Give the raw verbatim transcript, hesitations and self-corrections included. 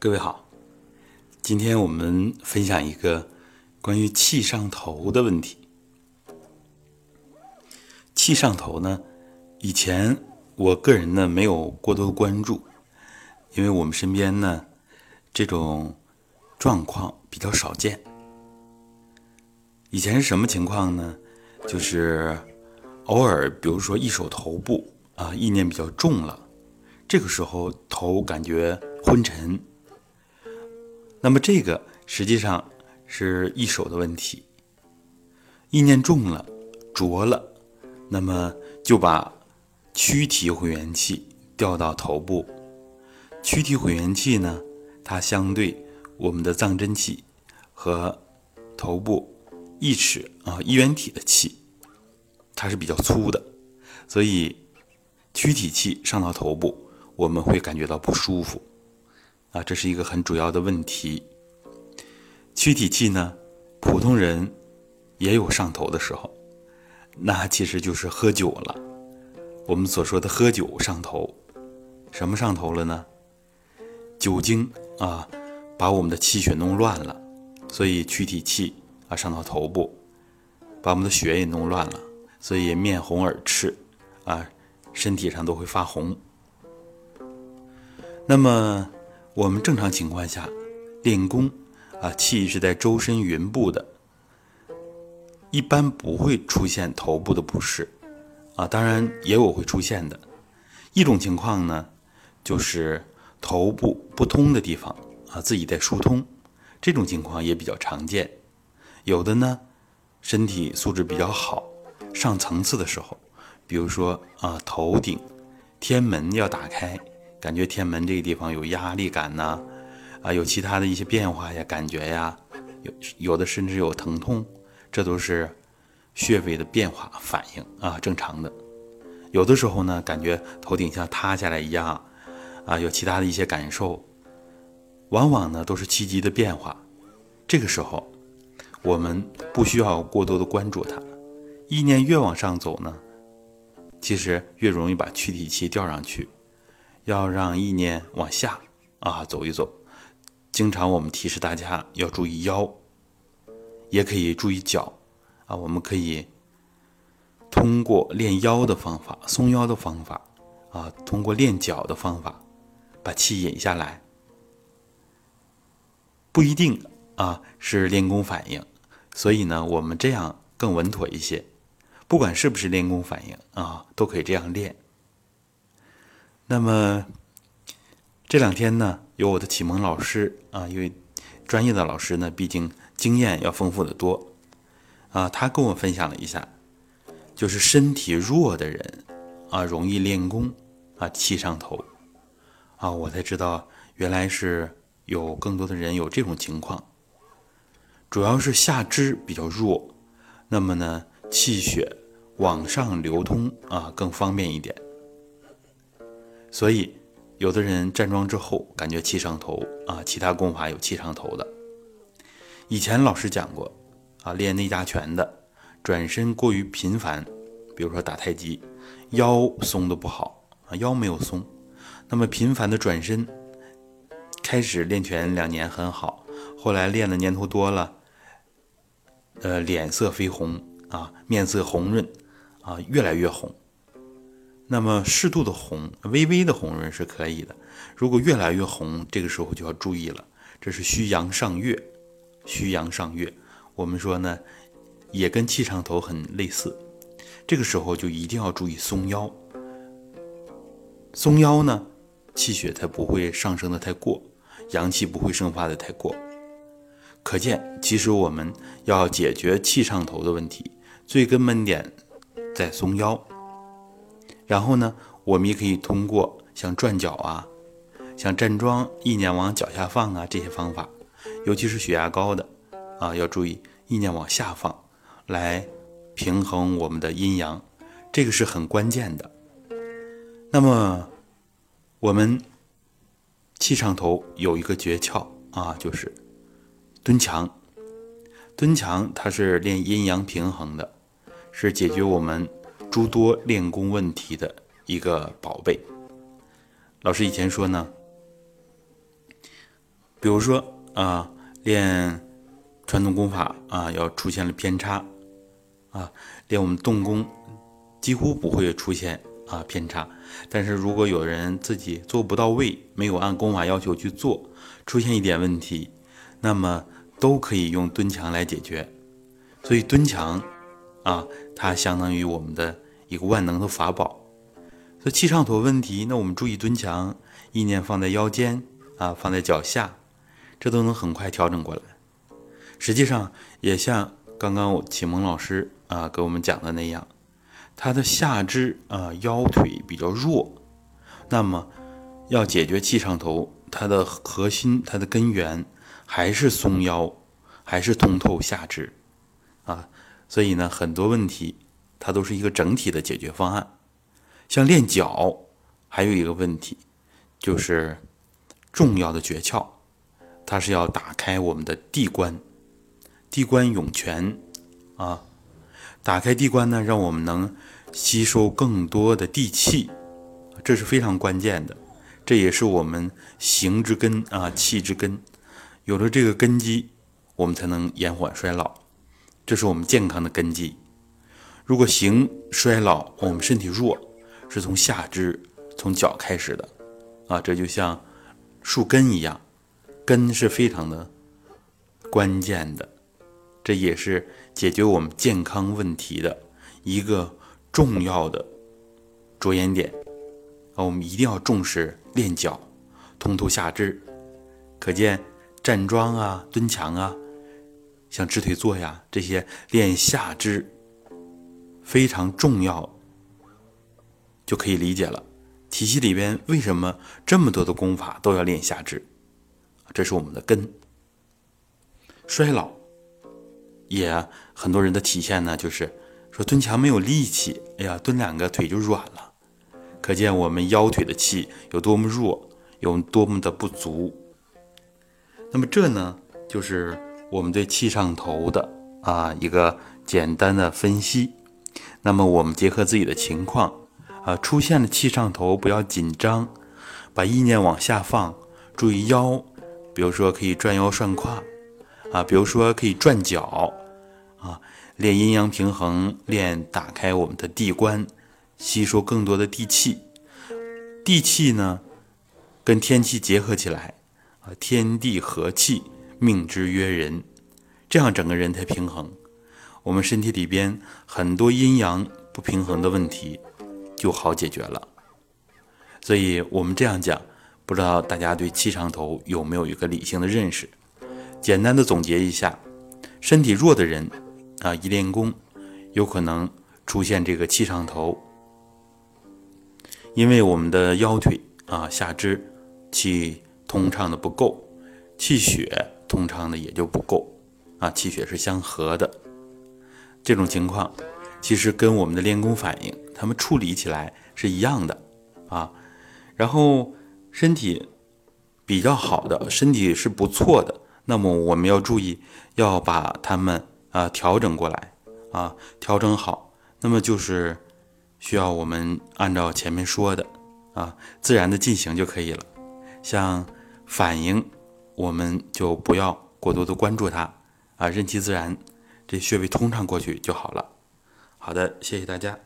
各位好，今天我们分享一个关于气上头的问题。气上头呢，以前我个人呢没有过多关注，因为我们身边呢这种状况比较少见。以前是什么情况呢？就是偶尔，比如说一手头部啊，意念比较重了，这个时候头感觉昏沉。那么这个实际上是一手的问题，意念重了浊了，那么就把躯体混元气调到头部。躯体混元气呢，它相对我们的藏真气和头部一尺啊一元体的气，它是比较粗的，所以躯体气上到头部，我们会感觉到不舒服啊，这是一个很主要的问题。躯体气呢，普通人也有上头的时候，那其实就是喝酒了。我们所说的喝酒上头，什么上头了呢？酒精啊，把我们的气血弄乱了，所以躯体气啊上到头部，把我们的血也弄乱了，所以面红耳赤啊，身体上都会发红。那么我们正常情况下练功啊，气是在周身云部的，一般不会出现头部的不适啊，当然也有会出现的。一种情况呢，就是头部不通的地方啊，自己在疏通，这种情况也比较常见。有的呢，身体素质比较好，上层次的时候，比如说啊，头顶天门要打开，感觉天门这个地方有压力感呐、啊，啊，有其他的一些变化呀，感觉呀，有有的甚至有疼痛，这都是穴位的变化反应啊，正常的。有的时候呢，感觉头顶像塌下来一样，啊，有其他的一些感受，往往呢都是气机的变化。这个时候，我们不需要过多的关注它，意念越往上走呢，其实越容易把躯体气调上去。要让意念往下啊走一走，经常我们提示大家要注意腰，也可以注意脚啊。我们可以通过练腰的方法、松腰的方法啊，通过练脚的方法，把气引下来。不一定啊是练功反应，所以呢，我们这样更稳妥一些。不管是不是练功反应啊，都可以这样练。那么这两天呢，有我的启蒙老师啊，因为专业的老师呢，毕竟经验要丰富得多啊，他跟我分享了一下，就是身体弱的人啊，容易练功啊，气上头啊，我才知道原来是有更多的人有这种情况，主要是下肢比较弱，那么呢，气血往上流通啊，更方便一点。所以有的人站桩之后感觉气上头啊，其他功法有气上头的。以前老师讲过啊，练内家拳的转身过于频繁，比如说打太极，腰松的不好啊，腰没有松，那么频繁的转身，开始练拳两年很好，后来练的年头多了，呃，脸色绯红啊，面色红润啊，越来越红。那么适度的红，微微的红润是可以的，如果越来越红，这个时候就要注意了，这是虚阳上越。虚阳上越我们说呢，也跟气上头很类似，这个时候就一定要注意松腰。松腰呢，气血才不会上升的太过，阳气不会生发的太过。可见其实我们要解决气上头的问题，最根本点在松腰。然后呢，我们也可以通过像转脚啊，像站桩意念往脚下放啊，这些方法，尤其是血压高的啊，要注意意念往下放，来平衡我们的阴阳，这个是很关键的。那么我们气上头有一个诀窍啊，就是蹲墙。蹲墙它是练阴阳平衡的，是解决我们诸多练功问题的一个宝贝。老师以前说呢，比如说啊，练传统功法啊，要出现了偏差啊，练我们动功几乎不会出现啊偏差。但是如果有人自己做不到位，没有按功法要求去做，出现一点问题，那么都可以用蹲墙来解决。所以蹲墙啊，它相当于我们的一个万能的法宝。所以气上头问题，那我们注意蹲墙，意念放在腰间啊，放在脚下，这都能很快调整过来。实际上也像刚刚我启蒙老师啊给我们讲的那样，他的下肢啊腰腿比较弱，那么要解决气上头，它的核心它的根源还是松腰，还是通透下肢啊。所以呢，很多问题它都是一个整体的解决方案。像练脚还有一个问题，就是重要的诀窍，它是要打开我们的地关，地关涌泉啊，打开地关呢，让我们能吸收更多的地气，这是非常关键的，这也是我们形之根啊，气之根，有了这个根基，我们才能延缓衰老，这是我们健康的根基。如果形衰老，我们身体弱，是从下肢从脚开始的啊，这就像树根一样，根是非常的关键的，这也是解决我们健康问题的一个重要的着眼点啊，我们一定要重视练脚，通透下肢。可见站桩啊，蹲墙啊，像直腿坐呀，这些练下肢非常重要，就可以理解了体系里边为什么这么多的功法都要练下肢，这是我们的根。衰老也很多人的体现呢，就是说蹲墙没有力气，哎呀，蹲两个腿就软了，可见我们腰腿的气有多么弱，有多么的不足。那么这呢，就是我们对气上头的啊一个简单的分析。那么我们结合自己的情况啊，出现了气上头，不要紧张，把意念往下放，注意腰，比如说可以转腰涮胯啊，比如说可以转脚啊，练阴阳平衡，练打开我们的地关，吸收更多的地气。地气呢跟天气结合起来啊，天地合气，命之曰人，这样整个人才平衡。我们身体里边很多阴阳不平衡的问题就好解决了。所以我们这样讲，不知道大家对气上头有没有一个理性的认识。简单的总结一下，身体弱的人啊，一练功有可能出现这个气上头，因为我们的腰腿啊下肢气通畅的不够，气血通畅的也就不够啊，气血是相合的。这种情况其实跟我们的练功反应他们处理起来是一样的啊。然后身体比较好的，身体是不错的，那么我们要注意要把他们啊调整过来啊，调整好，那么就是需要我们按照前面说的啊，自然的进行就可以了。像反应我们就不要过多的关注它啊，任其自然，这穴位通畅过去就好了。好的，谢谢大家。